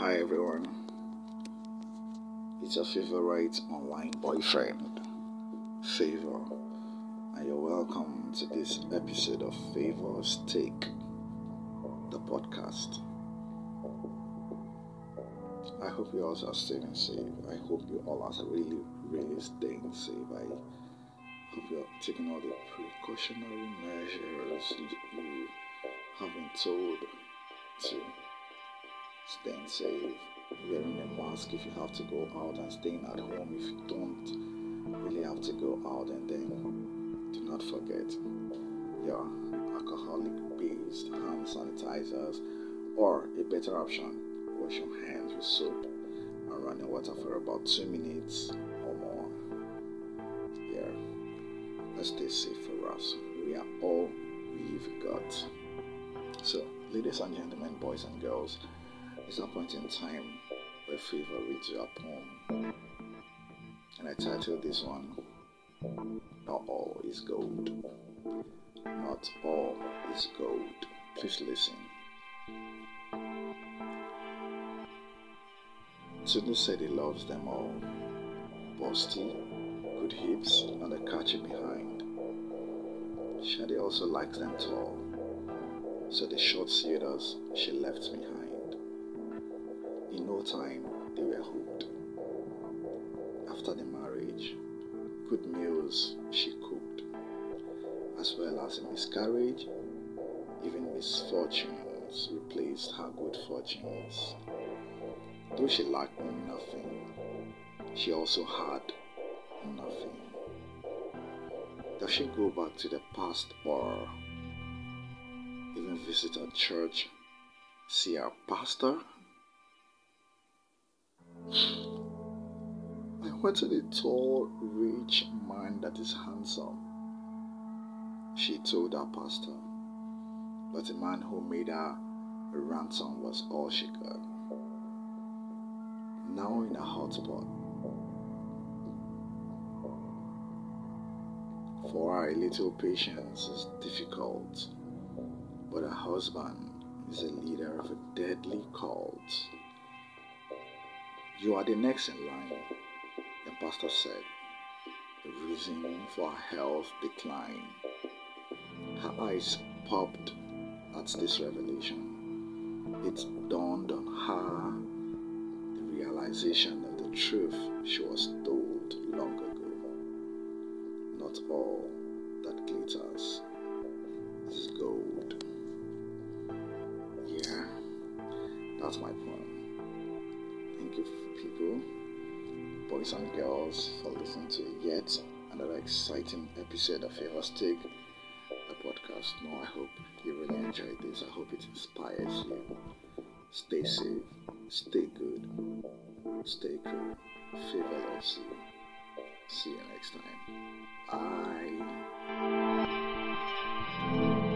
Hi everyone, it's your favorite online boyfriend, Favor, and you're welcome to this episode of Favor's Take, the podcast. I hope you all are staying safe. I hope you all are really, really staying safe. I hope you're taking all the precautionary measures you have been told to. Staying safe, wearing a mask if you have to go out, and staying at home if you don't really have to go out. And then do not forget your alcohol-based hand sanitizers, or a better option, wash your hands with soap and running water for about 2 minutes or more. Yeah, let's stay safe for us. We are all we've got. So, ladies and gentlemen, boys and girls, it's a point in time where Favor reads your poem, and I titled this one, Not All Is Gold. Not all is gold. Please listen. Tunu said he loves them all, busty, good hips, and a catchy behind. Shadi also likes them tall, so the short suitors she left behind. In no time, they were hooked. After the marriage, good meals she cooked, as well as a miscarriage, even misfortunes replaced her good fortunes. Though she lacked nothing, she also had nothing. Does she go back to the past or even visit a church, see our pastor? I wanted a tall, rich man that is handsome, she told her pastor, but a man who made her a ransom was all she got. Now in a hot spot. For her, a little patience is difficult, but her husband is a leader of a deadly cult. You are the next in line, the pastor said, the reason for her health decline. Her eyes popped at this revelation. It dawned on her the realization of the truth she was told long ago. Not all that glitters is gold. Yeah, that's my point. Thank you, people, boys and girls, for listening to yet another exciting episode of Favor's Take, the podcast. Now, I hope you really enjoyed this. I hope it inspires you. Stay safe, stay good, stay cool. Favor loves you. See you next time. Bye.